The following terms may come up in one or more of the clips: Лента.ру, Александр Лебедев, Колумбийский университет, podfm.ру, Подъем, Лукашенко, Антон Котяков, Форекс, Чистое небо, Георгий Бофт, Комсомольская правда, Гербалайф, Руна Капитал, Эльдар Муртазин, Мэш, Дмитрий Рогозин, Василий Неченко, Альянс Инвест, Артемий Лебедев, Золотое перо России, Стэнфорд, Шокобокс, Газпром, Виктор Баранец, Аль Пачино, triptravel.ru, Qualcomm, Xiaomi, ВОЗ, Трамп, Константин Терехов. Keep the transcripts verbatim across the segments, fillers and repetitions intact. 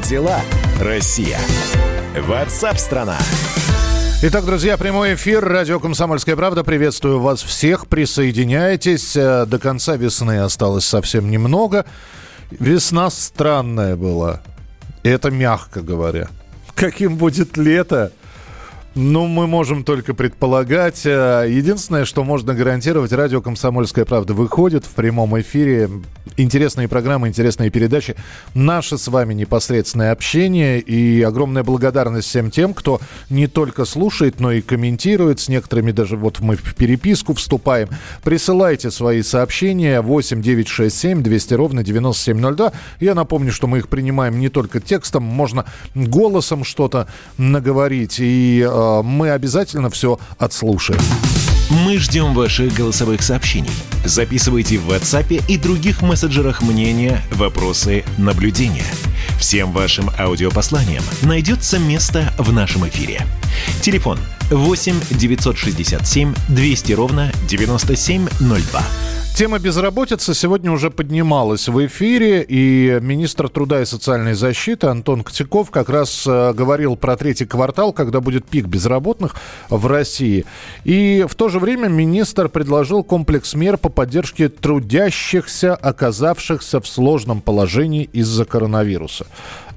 Как дела, Россия? WhatsApp-страна. Итак, друзья, прямой эфир. Радио «Комсомольская правда». Приветствую вас всех. Присоединяйтесь. До конца весны осталось совсем немного. Весна странная была. Это мягко говоря. Каким будет лето? Ну, мы можем только предполагать. Единственное, что можно гарантировать, радио «Комсомольская правда» выходит в прямом эфире. Интересные программы, интересные передачи. Наше с вами непосредственное общение. И огромная благодарность всем тем, кто не только слушает, но и комментирует. С некоторыми даже вот мы в переписку вступаем. Присылайте свои сообщения восемь девятьсот шестьдесят семь двести ровно девяносто семь ноль два. Я напомню, что мы их принимаем не только текстом. Можно голосом что-то наговорить. И мы обязательно все отслушаем. Мы ждем ваших голосовых сообщений. Записывайте в WhatsApp и других мессенджерах мнения, вопросы, наблюдения. Всем вашим аудиопосланиям найдется место в нашем эфире. Телефон восемь девятьсот шестьдесят семь двести ровно девяносто семь ноль два. Тема безработицы сегодня уже поднималась в эфире, и министр труда и социальной защиты Антон Котяков как раз говорил про третий квартал, когда будет пик безработных в России. И в то же время министр предложил комплекс мер по поддержке трудящихся, оказавшихся в сложном положении из-за коронавируса.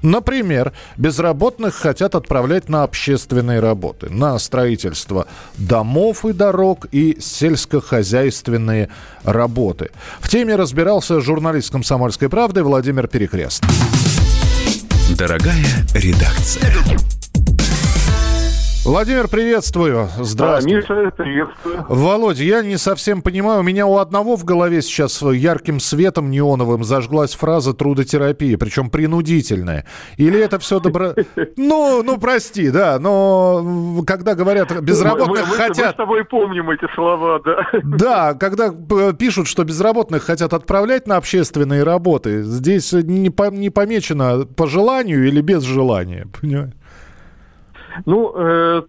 Например, безработных хотят отправлять на общественные работы, на строительство домов и дорог и сельскохозяйственные работы. В теме разбирался журналист «Комсомольской правды» Владимир Перекрест. Дорогая редакция. Владимир, приветствую. Здравствуй. Да, Миша, приветствую. Володя, я не совсем понимаю. У меня у одного в голове сейчас ярким светом неоновым зажглась фраза трудотерапии, причем принудительная. Или это все добро... Ну, ну, прости, да, но когда говорят безработных хотят... Мы с тобой помним эти слова, да. Да, когда пишут, что безработных хотят отправлять на общественные работы, здесь не помечено по желанию или без желания, понимаешь? Ну, э,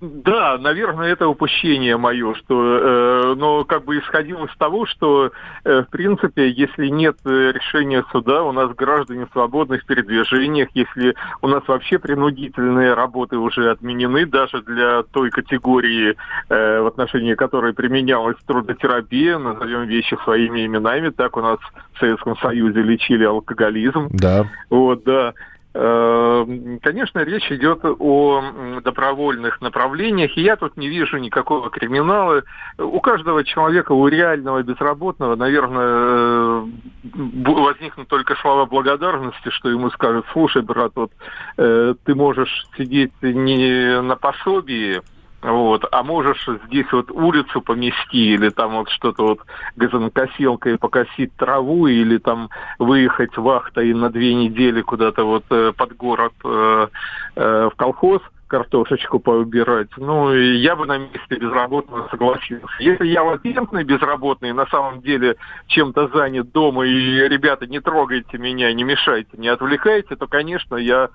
да, наверное, это упущение мое, что, э, но как бы исходило из того, что, э, в принципе, если нет решения суда, у нас граждане в свободных передвижениях, если у нас вообще принудительные работы уже отменены, даже для той категории, э, в отношении которой применялась трудотерапия, назовем вещи своими именами, так у нас в Советском Союзе лечили алкоголизм. Да. Вот, да. Конечно, речь идет о добровольных направлениях, и я тут не вижу никакого криминала. У каждого человека, у реального безработного, наверное, возникнут только слова благодарности, что ему скажут: слушай, брат, вот ты можешь сидеть не на пособии, вот, а можешь здесь вот улицу помести, или там вот что-то вот газонокосилкой покосить траву, или там выехать вахтой на две недели куда-то вот э, под город э, э, в колхоз, картошечку поубирать. Ну, и я бы на месте безработного согласился. Если я латентный безработный, на самом деле чем-то занят дома, и, ребята, не трогайте меня, не мешайте, не отвлекайте, то, конечно, я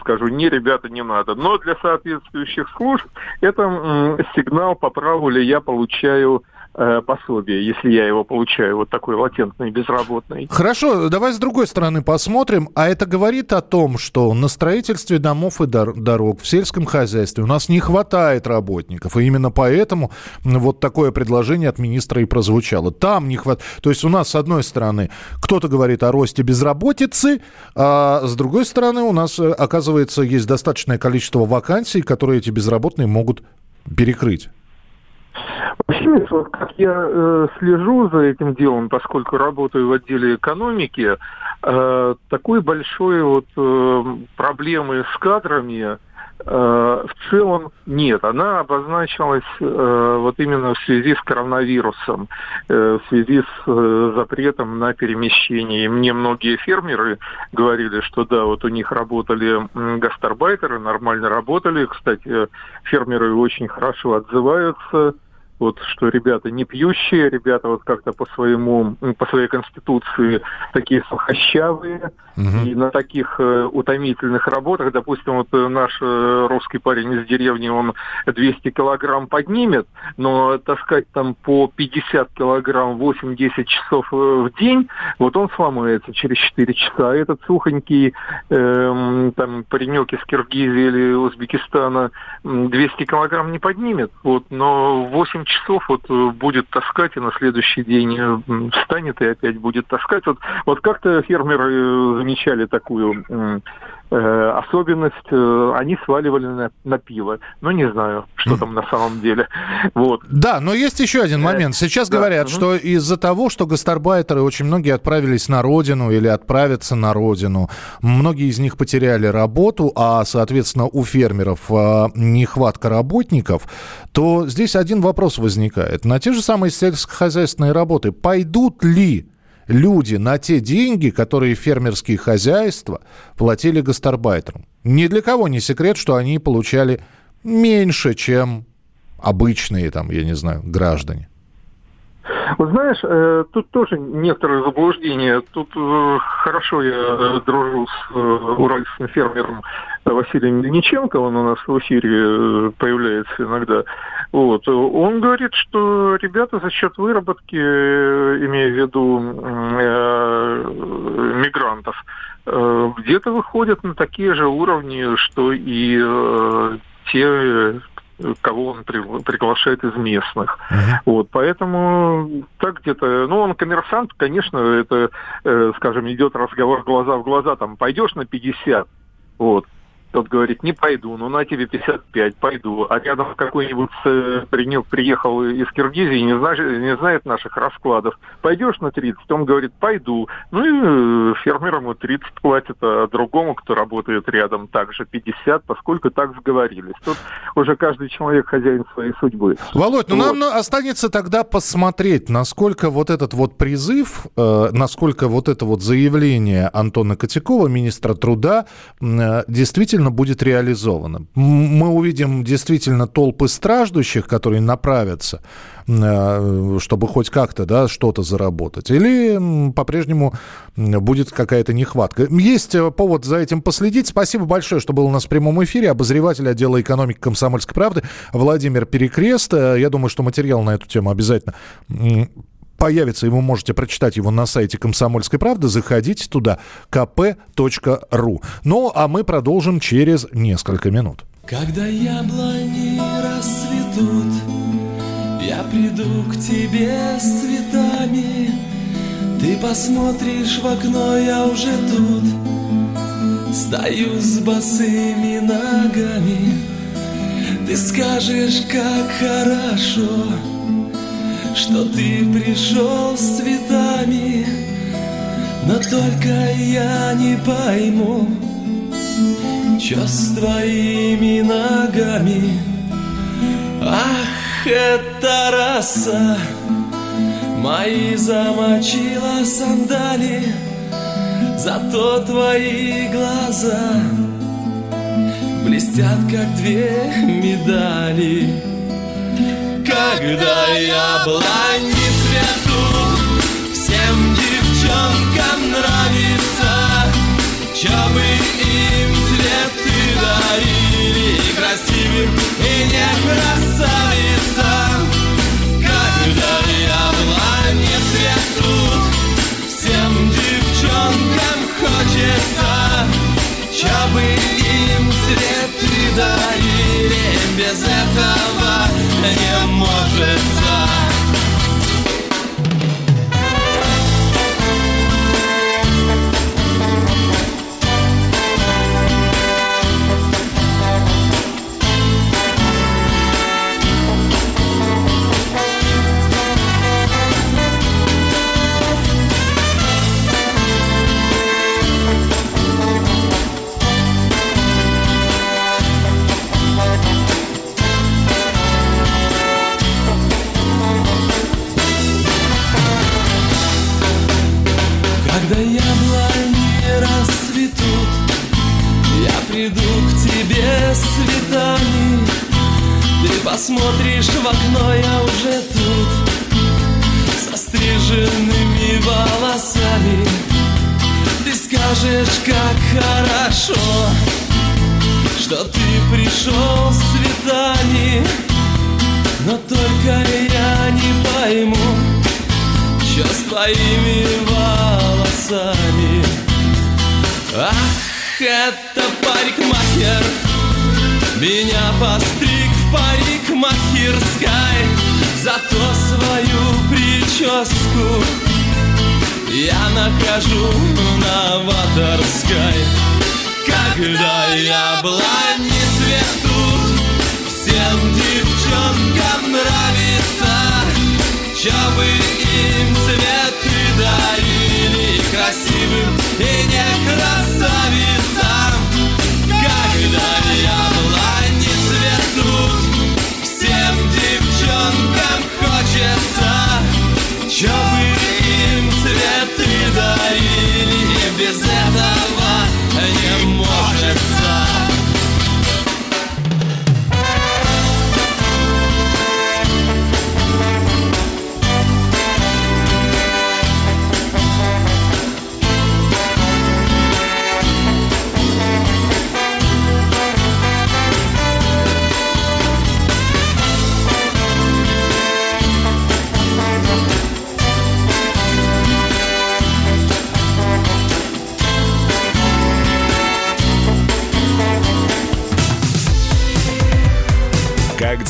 скажу: не, ребята, не надо. Но для соответствующих служб это сигнал, по праву ли я получаю э, пособие, если я его получаю, вот такой латентный, безработный. Хорошо, давай с другой стороны посмотрим. А это говорит о том, что на строительстве домов и дорог, в сельском хозяйстве у нас не хватает работников. И именно поэтому вот такое предложение от министра и прозвучало. Там не хватает. То есть у нас, с одной стороны, кто-то говорит о росте безработицы, а с другой стороны, у нас... оказывается, есть достаточное количество вакансий, которые эти безработные могут перекрыть. Вообще, вот как я э, слежу за этим делом, поскольку работаю в отделе экономики, э, такой большой вот э, проблемы с кадрами э, в целом нет. Она обозначилась э, вот именно в связи с коронавирусом, э, в связи с э, запретом на перемещение. И мне многие фермеры говорили, что да, вот у них работали гастарбайтеры, нормально работали. Кстати, фермеры очень хорошо отзываются. вот, что ребята не пьющие, ребята вот как-то по своему, по своей конституции такие сухощавые, угу. и на таких э, утомительных работах, допустим, вот наш э, русский парень из деревни, он двести килограмм поднимет, но таскать там по пятьдесят килограмм восемь-десять часов в день, вот он сломается через четыре часа, а этот сухонький э, там паренек из Киргизии или Узбекистана двести килограмм не поднимет, вот, но восемь часов вот будет таскать, и на следующий день встанет и опять будет таскать. Вот, вот как-то фермеры замечали такую э, особенность, э, они сваливали на, на пиво, но не знаю, что mm. там на самом деле. Вот. Да, но есть еще один момент. Сейчас да. говорят, mm-hmm. что из-за того, что гастарбайтеры, очень многие отправились на родину или отправятся на родину, многие из них потеряли работу, а, соответственно, у фермеров э, нехватка работников, то здесь один вопрос возникает. На те же самые сельскохозяйственные работы пойдут ли люди на те деньги, которые фермерские хозяйства платили гастарбайтерам? Ни для кого не секрет, что они получали меньше, чем обычные, там, я не знаю, граждане. Вот знаешь, тут тоже некоторые заблуждения. Тут хорошо я дружу с уральским фермером Василием Неченко, он у нас в эфире появляется иногда. Вот. Он говорит, что ребята за счет выработки, имея в виду мигрантов, где-то выходят на такие же уровни, что и те, кого он приглашает из местных. Uh-huh. Вот, поэтому так где-то... Ну, он коммерсант, конечно, это, э, скажем, идет разговор глаза в глаза, там, пойдешь на пятьдесят, вот. Тот говорит, не пойду, ну на тебе пятьдесят пять, пойду. А рядом какой-нибудь э, паренек приехал из Киргизии, не, зна- не знает наших раскладов. Пойдешь на тридцать, он говорит, пойду. Ну и фермер ему тридцать платит, а другому, кто работает рядом, также пятьдесят, поскольку так сговорились. Тут уже каждый человек хозяин своей судьбы. Володь, ну вот. Нам останется тогда посмотреть, насколько вот этот вот призыв, э, насколько вот это вот заявление Антона Котякова, министра труда, э, действительно будет реализовано. Мы увидим действительно толпы страждущих, которые направятся, чтобы хоть как-то, да, что-то заработать. Или по-прежнему будет какая-то нехватка. Есть повод за этим последить. Спасибо большое, что был у нас в прямом эфире. Обозреватель отдела экономики «Комсомольской правды» Владимир Перекрест. Я думаю, что материал на эту тему обязательно появится, и вы можете прочитать его на сайте «Комсомольской правды». Заходите туда, ка пэ точка ру. Ну, а мы продолжим через несколько минут. Когда яблони расцветут, я приду к тебе с цветами. Ты посмотришь в окно, я уже тут. Стою с босыми ногами. Ты скажешь, как хорошо, что ты пришел с цветами, но только я не пойму, что с твоими ногами. Ах, эта раса, мои замочила сандали, зато твои глаза блестят, как две медали. Когда яблони цветут, всем девчонкам нравится, чабы им цветы дарили, и красивым, и не красавица. Когда яблони цветут, всем девчонкам хочется, чабы им цветы дарили, без этого не может Посмотришь в окно, я уже тут, со стриженными волосами. Ты скажешь, как хорошо, что ты пришел с цветами. Но только я не пойму, что с твоими волосами. Ах, это парикмахер, меня постриг в парикмахерской. Зато свою прическу я нахожу в новаторской. Когда яблони цветут, всем девчонкам нравится, чтобы им цветы дарили, красивым и не красавицам. Когда яблони цветут, всем девчонкам хочется, чтобы им цветы дарили, без этого не может. Как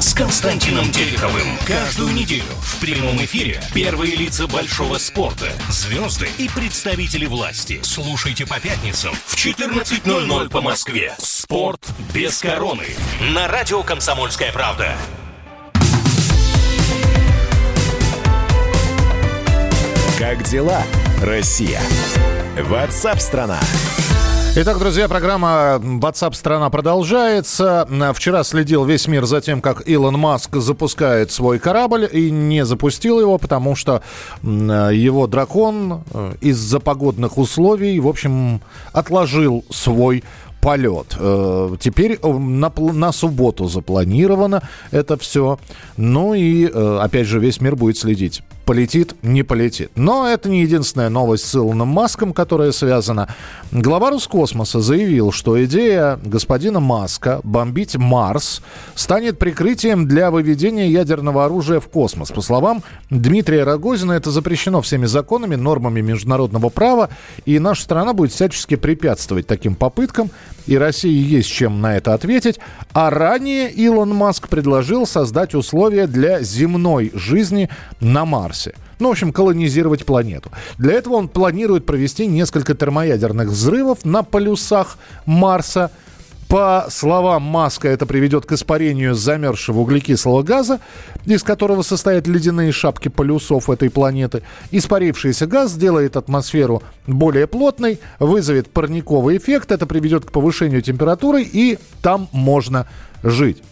с Константином Тереховым. Каждую неделю в прямом эфире первые лица большого спорта, звезды и представители власти. Слушайте по пятницам в четырнадцать ноль-ноль по Москве. «Спорт без короны» на радио «Комсомольская правда». Как дела, Россия? WhatsApp-страна. Итак, друзья, программа WhatsApp страна продолжается. Вчера следил весь мир за тем, как Илон Маск запускает свой корабль, и не запустил его, потому что его дракон из-за погодных условий, в общем, отложил свой полет. Теперь на, на субботу запланировано это все. Ну и, опять же, весь мир будет следить. Полетит, не полетит. Но это не единственная новость с Илоном Маском, которая связана. Глава Роскосмоса заявил, что идея господина Маска бомбить Марс станет прикрытием для выведения ядерного оружия в космос. По словам Дмитрия Рогозина, это запрещено всеми законами, нормами международного права, и наша страна будет всячески препятствовать таким попыткам, и России есть чем на это ответить. А ранее Илон Маск предложил создать условия для земной жизни на Марсе. Ну, в общем, колонизировать планету. Для этого он планирует провести несколько термоядерных взрывов на полюсах Марса. По словам Маска, это приведет к испарению замерзшего углекислого газа, из которого состоят ледяные шапки полюсов этой планеты. Испарившийся газ сделает атмосферу более плотной, вызовет парниковый эффект. Это приведет к повышению температуры, и там можно жить.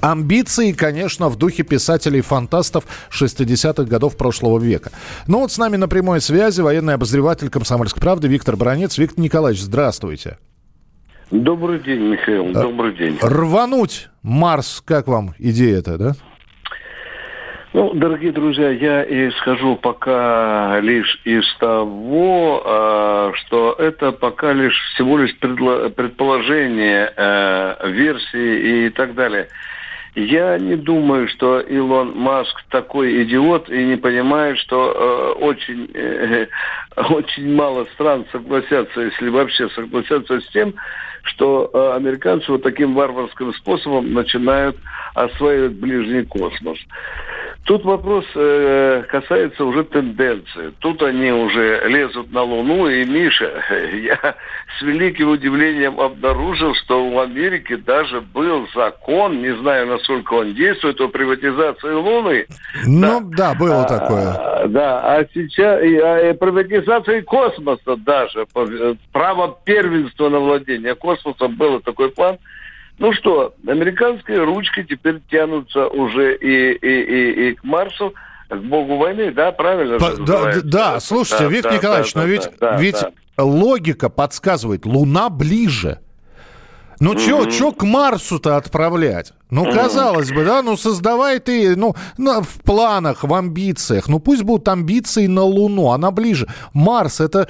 Амбиции, конечно, в духе писателей-фантастов шестидесятых годов прошлого века. Ну вот с нами на прямой связи военный обозреватель «Комсомольской правды» Виктор Баранец. Виктор Николаевич, здравствуйте. Добрый день, Михаил, добрый день. Рвануть Марс, как вам идея-то, да? Ну, дорогие друзья, я исхожу пока лишь из того, что это пока лишь всего лишь предположение, версии и так далее. Я не думаю, что Илон Маск такой идиот и не понимает, что э, очень, э, очень мало стран согласятся, если вообще согласятся с тем, что э, американцы вот таким варварским способом начинают осваивать ближний космос. Тут вопрос э, касается уже тенденции. Тут они уже лезут на Луну. И, Миша, я с великим удивлением обнаружил, что в Америке даже был закон, не знаю, насколько он действует, о приватизации Луны. Ну, да, да было а, такое. Да, а сейчас и, а, приватизация космоса даже. Право первенства на владение космосом было такой план. Ну что, американские ручки теперь тянутся уже и, и, и, и к Марсу, к богу войны, да, правильно? По, да, да, да, слушайте, да, Виктор да, Николаевич, да, но да, ведь, да, ведь да. логика подсказывает, Луна ближе. Ну, mm-hmm. чё к Марсу-то отправлять? Ну, mm-hmm. казалось бы, да, ну, создавай ты, ну, в планах, в амбициях. Ну, пусть будут амбиции на Луну, она ближе. Марс, это,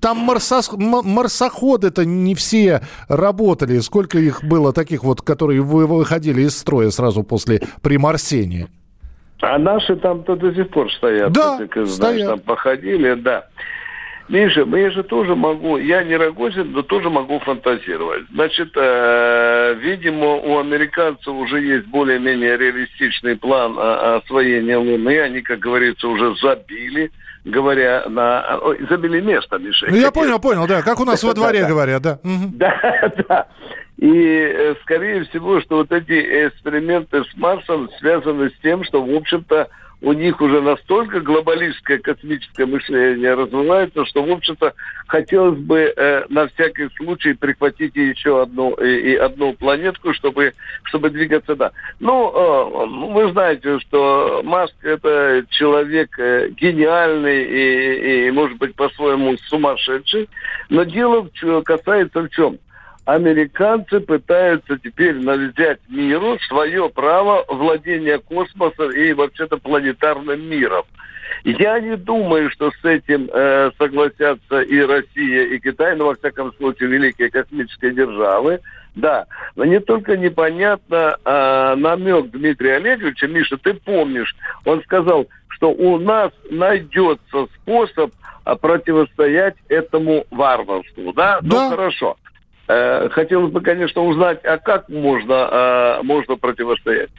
там марсос, марсоходы-то не все работали. Сколько их было таких вот, которые выходили из строя сразу после примарсения? А наши там-то до сих пор стоят. Да, так, знаешь, стоят. Там походили, да. Миша, я же тоже могу, я не Рогозин, но тоже могу фантазировать. Значит, э, видимо, у американцев уже есть более-менее реалистичный план освоения Луны. Они, как говорится, уже забили, говоря на... Ой, забили место, Миша. Ну, я понял, понял, да, как у нас во дворе говорят, да. Да, да. И, скорее всего, что вот эти эксперименты с Марсом связаны с тем, что, в общем-то, у них уже настолько глобалистское космическое мышление развивается, что, в общем-то, хотелось бы э, на всякий случай прихватить еще одну, и, и одну планетку, чтобы, чтобы двигаться, да. Ну, э, вы знаете, что Маск – это человек гениальный и, и, может быть, по-своему сумасшедший, но дело касается в чем? Американцы пытаются теперь навязать миру свое право владения космосом и вообще-то планетарным миром. Я не думаю, что с этим э, согласятся и Россия, и Китай, но, во всяком случае, великие космические державы. Да, мне только непонятно э, намек Дмитрия Олеговича. Миша, ты помнишь, он сказал, что у нас найдется способ противостоять этому варварству. Да? Да. Ну, хорошо. Хотелось бы, конечно, узнать, а как можно, а, можно противостоять.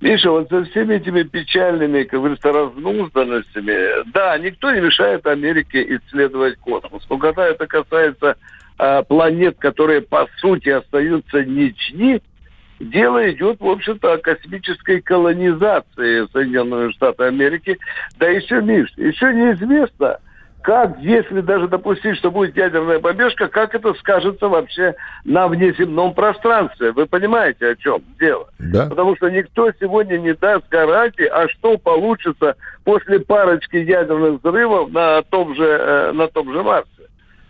Миша, вот со всеми этими печальными, как говорится, разнузданностями, да, никто не мешает Америке исследовать космос. Но когда это касается а, планет, которые, по сути, остаются ничьи, дело идет, в общем-то, о космической колонизации Соединенных Штатов Америки. Да еще, Миш, еще неизвестно, как, если даже допустить, что будет ядерная бомбежка, как это скажется вообще на внеземном пространстве? Вы понимаете, о чем дело? Да. Потому что никто сегодня не даст гарантии, а что получится после парочки ядерных взрывов на том же, на том же Марсе.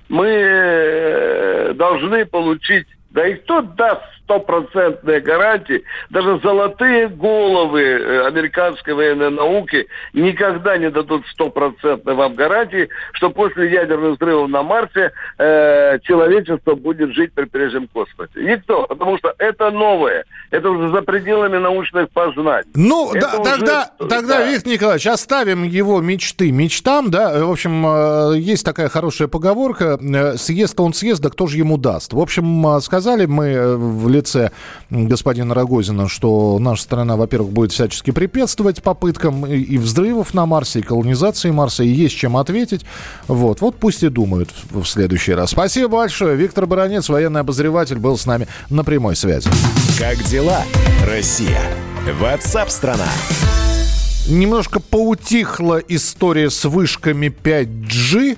Мы должны получить, да и кто даст стопроцентные гарантии, даже золотые головы американской военной науки никогда не дадут стопроцентной вам гарантии, что после ядерных взрывов на Марсе э, человечество будет жить при прежнем космосе. Никто, потому что это новое, это уже за пределами научных познаний. Ну, да, уже... тогда, тогда да. Виктор Николаевич, оставим его мечты мечтам, да, в общем, есть такая хорошая поговорка, съест он съест, да кто же ему даст. В общем, сказали мы в лице господина Рогозина, что наша страна, во-первых, будет всячески препятствовать попыткам и, и взрывов на Марсе, и колонизации Марса, и есть чем ответить. Вот, вот пусть и думают в следующий раз. Спасибо большое. Виктор Баранец, военный обозреватель, был с нами на прямой связи. Как дела, Россия? WhatsApp-страна. Немножко поутихла история с вышками пять джи,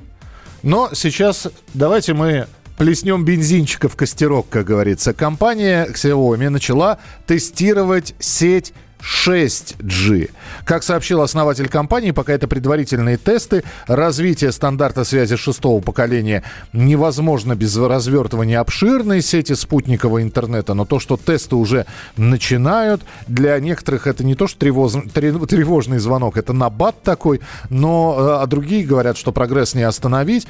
но сейчас давайте мы... плеснем бензинчика в костерок, как говорится. Компания Xiaomi начала тестировать сеть шесть джи. Как сообщил основатель компании, пока это предварительные тесты, развитие стандарта связи шестого поколения невозможно без развертывания обширной сети спутникового интернета. Но то, что тесты уже начинают, для некоторых это не то, что тревожный, тревожный звонок, это набат такой, но а другие говорят, что прогресс не остановить.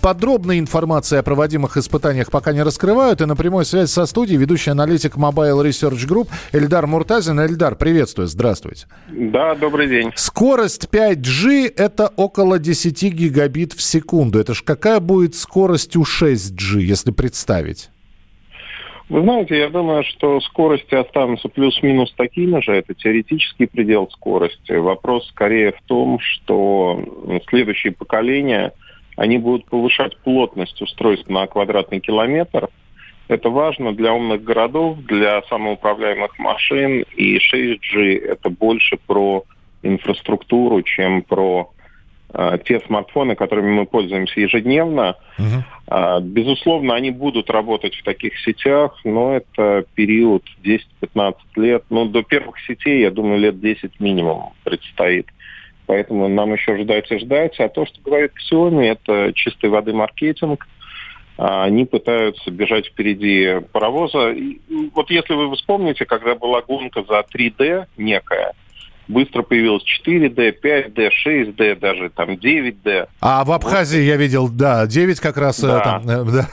Подробной информации о проводимых испытаниях пока не раскрывают. И на прямой связи со студией ведущий аналитик Mobile Research Group Эльдар Муртазин. Эльдар, приветствую. Здравствуйте. Да, добрый день. Скорость пять джи – это около десять гигабит в секунду. Это ж какая будет скорость у шесть джи, если представить? Вы знаете, я думаю, что скорости останутся плюс-минус такими же. Это теоретический предел скорости. Вопрос скорее в том, что следующие поколения, они будут повышать плотность устройств на квадратный километр. Это важно для умных городов, для самоуправляемых машин. И шесть джи это больше про инфраструктуру, чем про те смартфоны, которыми мы пользуемся ежедневно. Uh-huh. Безусловно, они будут работать в таких сетях, но это период десять-пятнадцать лет. Ну, до первых сетей, я думаю, лет десять минимум предстоит. Поэтому нам еще ждать и ждать. А то, что говорит Xiaomi, это чистой воды маркетинг. Они пытаются бежать впереди паровоза. И вот если вы вспомните, когда была гонка за три дэ некая, быстро появилось четыре дэ, пять дэ, шесть дэ, даже там девять дэ. А в Абхазии я видел, да, девять как раз. Да. Там, да.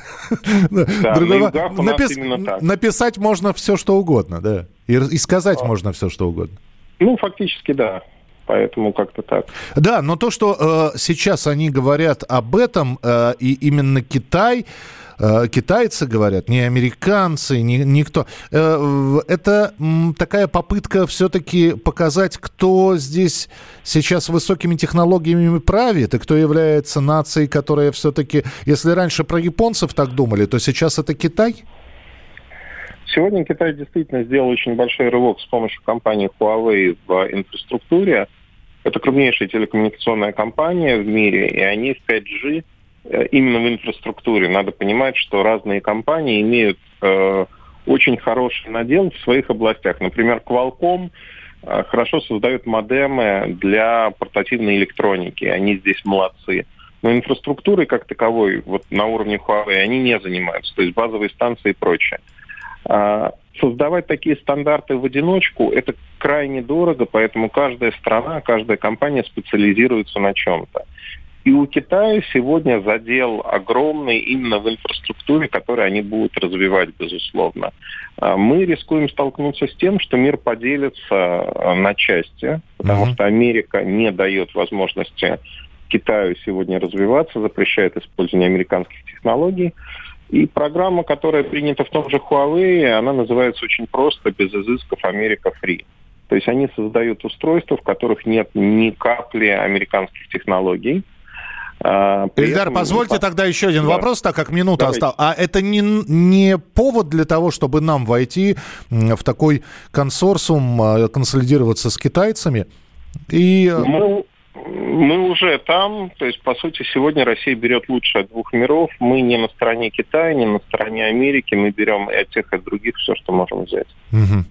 Да, Другого... на югах у Напис... нас именно так. Написать можно все, что угодно, да. И, и сказать а. можно все, что угодно. Ну, фактически, да. Поэтому как-то так. Да, но то, что э, сейчас они говорят об этом, э, и именно Китай... Китайцы говорят, не американцы, не никто. Это такая попытка все-таки показать, кто здесь сейчас высокими технологиями правит, и кто является нацией, которая все-таки... Если раньше про японцев так думали, то сейчас это Китай? Сегодня Китай действительно сделал очень большой рывок с помощью компании Huawei в инфраструктуре. Это крупнейшая телекоммуникационная компания в мире, и они в пять джи... Именно в инфраструктуре. Надо понимать, что разные компании имеют э, очень хороший надел в своих областях. Например, Qualcomm э, хорошо создает модемы для портативной электроники. Они здесь молодцы. Но инфраструктурой как таковой вот на уровне Huawei они не занимаются. То есть базовые станции и прочее. Э, создавать такие стандарты в одиночку – это крайне дорого, поэтому каждая страна, каждая компания специализируется на чем-то. И у Китая сегодня задел огромный именно в инфраструктуре, которую они будут развивать, безусловно. Мы рискуем столкнуться с тем, что мир поделится на части, потому uh-huh. что Америка не дает возможности Китаю сегодня развиваться, запрещает использование американских технологий. И программа, которая принята в том же Huawei, она называется очень просто, без изысков, Америка Фри. То есть они создают устройства, в которых нет ни капли американских технологий. Эльдар, позвольте мы... тогда еще один да. вопрос, так как минута осталась. А это не, не повод для того, чтобы нам войти в такой консорциум, консолидироваться с китайцами? И... Мы, мы уже там. То есть, по сути, сегодня Россия берет лучшее от двух миров. Мы не на стороне Китая, не на стороне Америки. Мы берем и от тех, и от других все, что можем взять. Угу.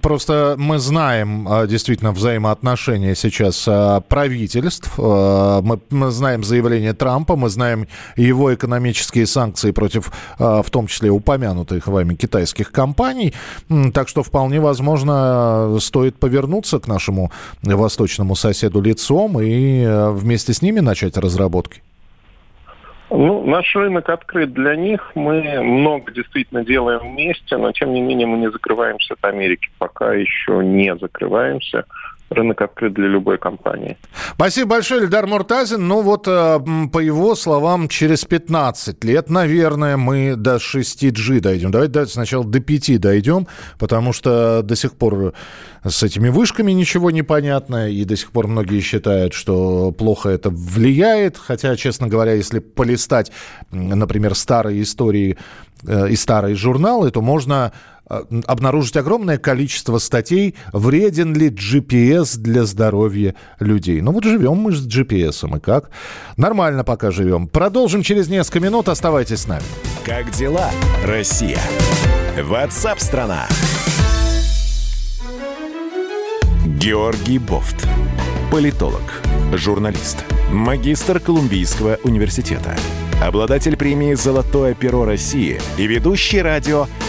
Просто мы знаем действительно взаимоотношения сейчас правительств, мы знаем заявление Трампа, мы знаем его экономические санкции против, в том числе упомянутых вами, китайских компаний, так что вполне возможно стоит повернуться к нашему восточному соседу лицом и вместе с ними начать разработки. Ну, наш рынок открыт для них. Мы много действительно делаем вместе, но, тем не менее, мы не закрываемся от Америки. Пока еще не закрываемся. Рынок открыт для любой компании. Спасибо большое, Эльдар Муртазин. Ну вот, по его словам, через пятнадцать лет, наверное, мы до шесть джи дойдем. Давайте, давайте сначала до пяти дойдем, потому что до сих пор с этими вышками ничего не понятно, и до сих пор многие считают, что плохо это влияет. Хотя, честно говоря, если полистать, например, старые истории и старые журналы, то можно... обнаружить огромное количество статей, вреден ли джи пи эс для здоровья людей. Ну вот живем мы с джи пи эсом, и как? Нормально пока живем. Продолжим через несколько минут, оставайтесь с нами. Как дела, Россия? WhatsApp-страна. Георгий Бофт. Политолог, журналист, магистр Колумбийского университета. Обладатель премии «Золотое перо России» и ведущий радио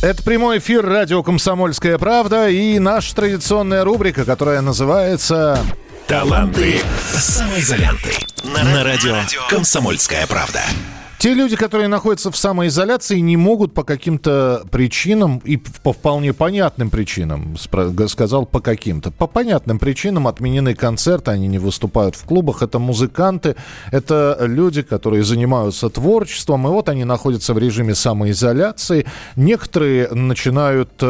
Это прямой эфир радио «Комсомольская правда» и наша традиционная рубрика, которая называется «Таланты самоизоленты» на, на радио «Комсомольская правда». Те люди, которые находятся в самоизоляции, не могут по каким-то причинам, и по вполне понятным причинам, сказал по каким-то, по понятным причинам отменены концерты, они не выступают в клубах, это музыканты, это люди, которые занимаются творчеством, и вот они находятся в режиме самоизоляции. Некоторые начинают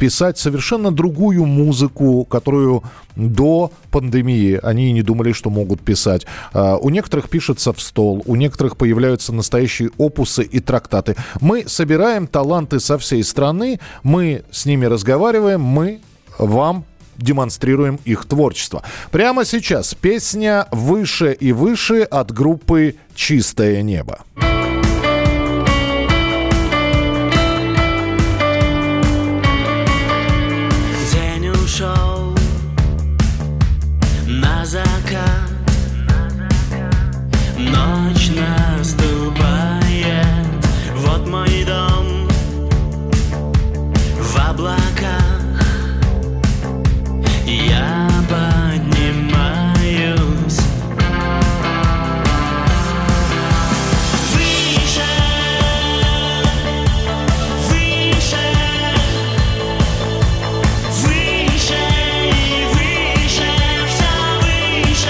писать совершенно другую музыку, которую до пандемии они не думали, что могут писать. У некоторых пишется в стол, у некоторых появляется являются настоящие опусы и трактаты. Мы собираем таланты со всей страны, мы с ними разговариваем, мы вам демонстрируем их творчество. Прямо сейчас песня «Выше и выше» от группы «Чистое небо». День ушел на закат, ночь наступает, вот мой дом в облаках, я поднимаюсь выше, выше, выше и выше, все выше.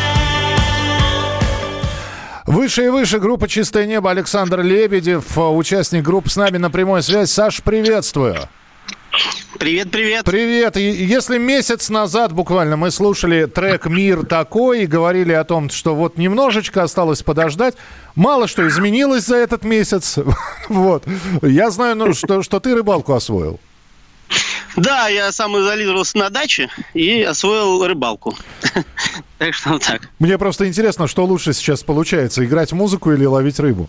Выше и выше, группа «Чистое небо», Александр Лебедев, участник группы, с нами на прямой связи. Саш, приветствую. Привет, привет. Привет. Если месяц назад буквально мы слушали трек «Мир такой» и говорили о том, что вот немножечко осталось подождать, мало что изменилось за этот месяц. Вот. Я знаю, ну, что, что ты рыбалку освоил. Да, я сам изолировался на даче и освоил рыбалку. Так что вот так. Мне просто интересно, что лучше сейчас получается, играть музыку или ловить рыбу?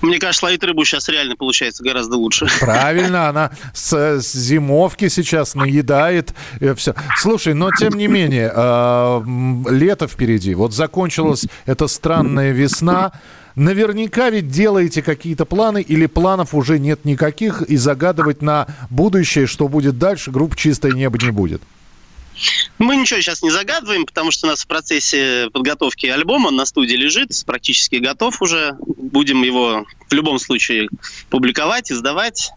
Мне кажется, ловить рыбу сейчас реально получается гораздо лучше. Правильно, она с, с зимовки сейчас наедает все. Слушай, но тем не менее, э, лето впереди. Вот закончилась эта странная весна. Наверняка ведь делаете какие-то планы, или планов уже нет никаких, и загадывать на будущее, что будет дальше, группа «Чистое небо» не будет? Мы ничего сейчас не загадываем, потому что у нас в процессе подготовки альбома на студии лежит, практически готов уже. Будем его в любом случае публиковать, издавать.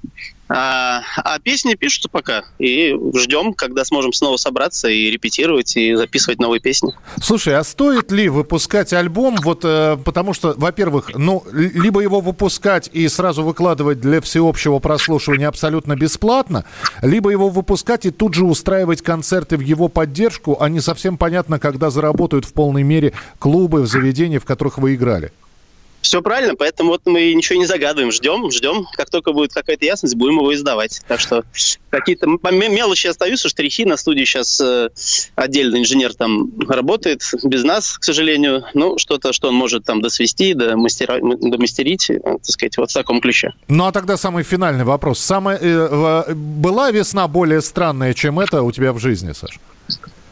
А, а песни пишутся пока. И ждем, когда сможем снова собраться и репетировать, и записывать новые песни. Слушай, а стоит ли выпускать альбом? Вот, э, потому что, во-первых, ну, либо его выпускать и сразу выкладывать для всеобщего прослушивания абсолютно бесплатно, либо его выпускать и тут же устраивать концерты в его поддержку, а не совсем понятно, когда заработают в полной мере клубы, заведения, в которых вы играли. Все правильно, поэтому вот мы ничего не загадываем, ждем, ждем. Как только будет какая-то ясность, будем его издавать. Так что какие-то мелочи остаются, штрихи. На студии сейчас э, отдельный инженер там работает, без нас, к сожалению. Ну, что-то, что он может там досвести, домастера... домастерить, так сказать, вот в таком ключе. Ну, а тогда самый финальный вопрос. Самая, э, была весна более странная, чем это у тебя в жизни, Саша?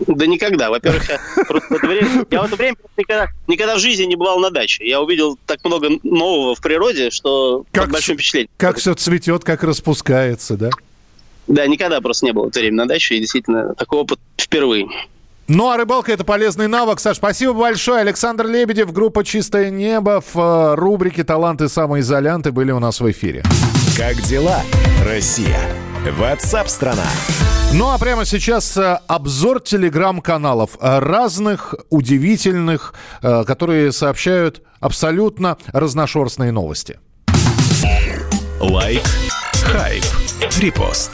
Да никогда. Во-первых, я в это время, я в это время никогда, никогда в жизни не бывал на даче. Я увидел так много нового в природе, что как большое впечатление. Как все цветет, как распускается, да? Да, никогда просто не было в это время на даче, и действительно такой опыт впервые. Ну, а рыбалка – это полезный навык. Саш, спасибо большое. Александр Лебедев, группа «Чистое небо» в рубрике «Таланты самоизолянты» были у нас в эфире. Как дела, Россия? WhatsApp-страна. Ну а прямо сейчас обзор телеграм-каналов разных, удивительных, которые сообщают абсолютно разношерстные новости. Лайк, хайп, репост.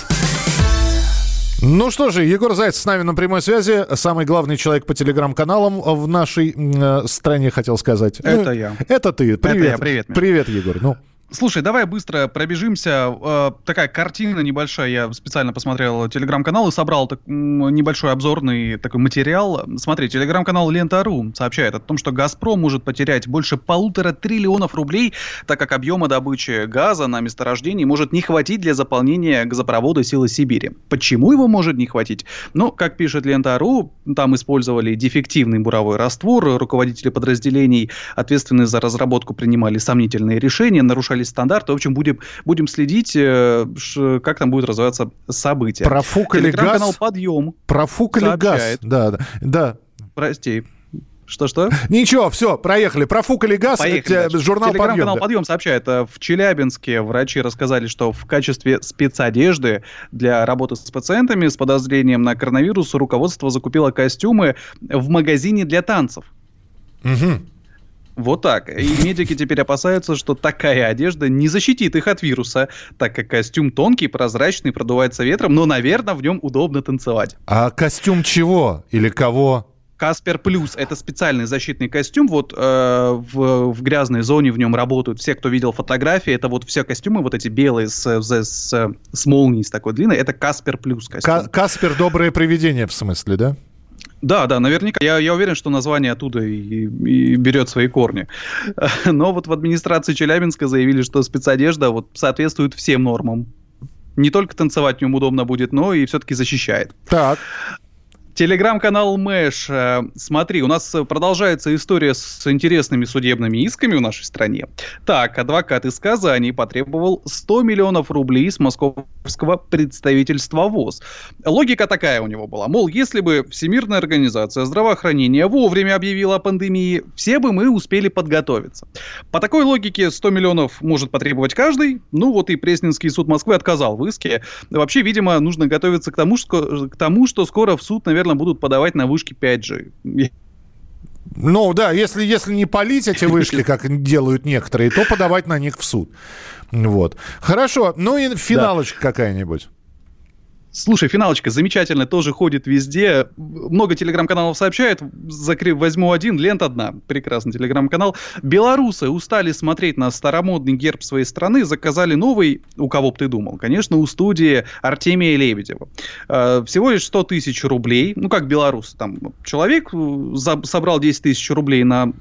Ну что же, Егор Зайцев с нами на прямой связи. Самый главный человек по телеграм-каналам в нашей э, стране, хотел сказать. Это ну, я. Это ты. Привет. Это я, привет. Привет, Егор. Ну. Слушай, давай быстро пробежимся. Такая картина небольшая. Я специально посмотрел телеграм-канал и собрал так, небольшой обзорный такой материал. Смотри, телеграм-канал «Лента.ру» сообщает о том, что «Газпром» может потерять больше полутора триллионов рублей, так как объема добычи газа на месторождении может не хватить для заполнения газопровода «Сила Сибири». Почему его может не хватить? Ну, как пишет «Лента.ру», там использовали дефективный буровой раствор, руководители подразделений, ответственные за разработку, принимали сомнительные решения, нарушали установили стандарты. В общем, будем, будем следить, как там будут развиваться события. Профукали газ. Телеграм-канал «Подъем». Профукали газ. Да, да, да. Прости. Что-что? Ничего, все, проехали. Профукали газ. Поехали, это, журнал «Подъем». Телеграм-канал «Подъем» сообщает, в Челябинске врачи рассказали, что в качестве спецодежды для работы с пациентами с подозрением на коронавирус руководство закупило костюмы в магазине для танцев. Угу. Вот так. И медики теперь опасаются, что такая одежда не защитит их от вируса, так как костюм тонкий, прозрачный, продувается ветром, но, наверное, в нем удобно танцевать. А костюм чего или кого? Каспер Плюс – это специальный защитный костюм. Вот э, в, в грязной зоне в нем работают все, кто видел фотографии. Это вот все костюмы, вот эти белые с, с, с, с молнией с такой длиной. Это Каспер Плюс костюм. К- Каспер – доброе привидение, в смысле, да? Да, да, наверняка. Я, я уверен, что название оттуда и, и берет свои корни. Но вот в администрации Челябинска заявили, что спецодежда вот соответствует всем нормам. Не только танцевать в нем удобно будет, но и все-таки защищает. Так. Телеграм-канал Мэш. Смотри, у нас продолжается история с интересными судебными исками в нашей стране. Так, адвокат из Казани потребовал сто миллионов рублей с московского представительства ВОЗ. Логика такая у него была. Мол, если бы Всемирная организация здравоохранения вовремя объявила о пандемии, все бы мы успели подготовиться. По такой логике сто миллионов может потребовать каждый. Ну вот и Пресненский суд Москвы отказал в иске. Вообще, видимо, нужно готовиться к тому, что, к тому, что скоро в суд, наверное, будут подавать на вышки пять джи. Ну да, если, если не палить эти вышки, как делают некоторые, то подавать на них в суд. Вот. Хорошо, ну и финалочка да. какая-нибудь. Слушай, финалочка замечательная, тоже ходит везде. Много телеграм-каналов сообщает. Закреп, возьму один, лента одна. Прекрасный телеграм-канал. Белорусы устали смотреть на старомодный герб своей страны, заказали новый, у кого бы ты думал, конечно, у студии Артемия Лебедева. Всего лишь сто тысяч рублей. Ну, как белорусы, там человек собрал десять тысяч рублей на...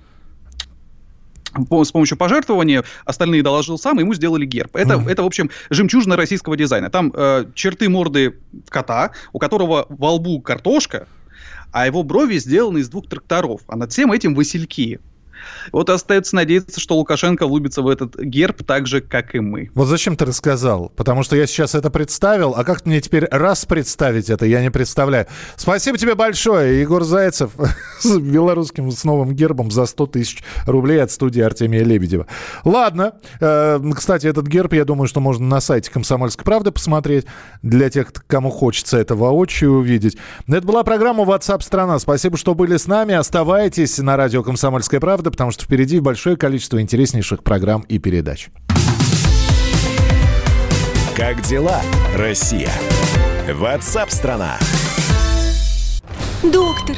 с помощью пожертвования, остальные доложил сам, ему сделали герб. Это, mm-hmm. это в общем, жемчужина российского дизайна. Там э, черты морды кота, у которого во лбу картошка, а его брови сделаны из двух тракторов, а над всем этим васильки. Вот остается надеяться, что Лукашенко влюбится в этот герб так же, как и мы. Вот зачем ты рассказал? Потому что я сейчас это представил, а как мне теперь раз представить это, я не представляю. Спасибо тебе большое, Егор Зайцев, с белорусским с новым гербом за сто тысяч рублей от студии Артемия Лебедева. Ладно, кстати, этот герб, я думаю, что можно на сайте «Комсомольской правды» посмотреть, для тех, кому хочется это воочию увидеть. Это была программа WhatsApp страна. Спасибо, что были с нами. Оставайтесь на радио «Комсомольская правда», потому что впереди большое количество интереснейших программ и передач. Как дела, Россия? WhatsApp-страна. Доктор,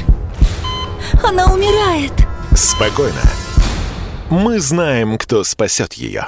она умирает. Спокойно. Мы знаем, кто спасет ее.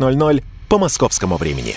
ноль ноль по московскому времени.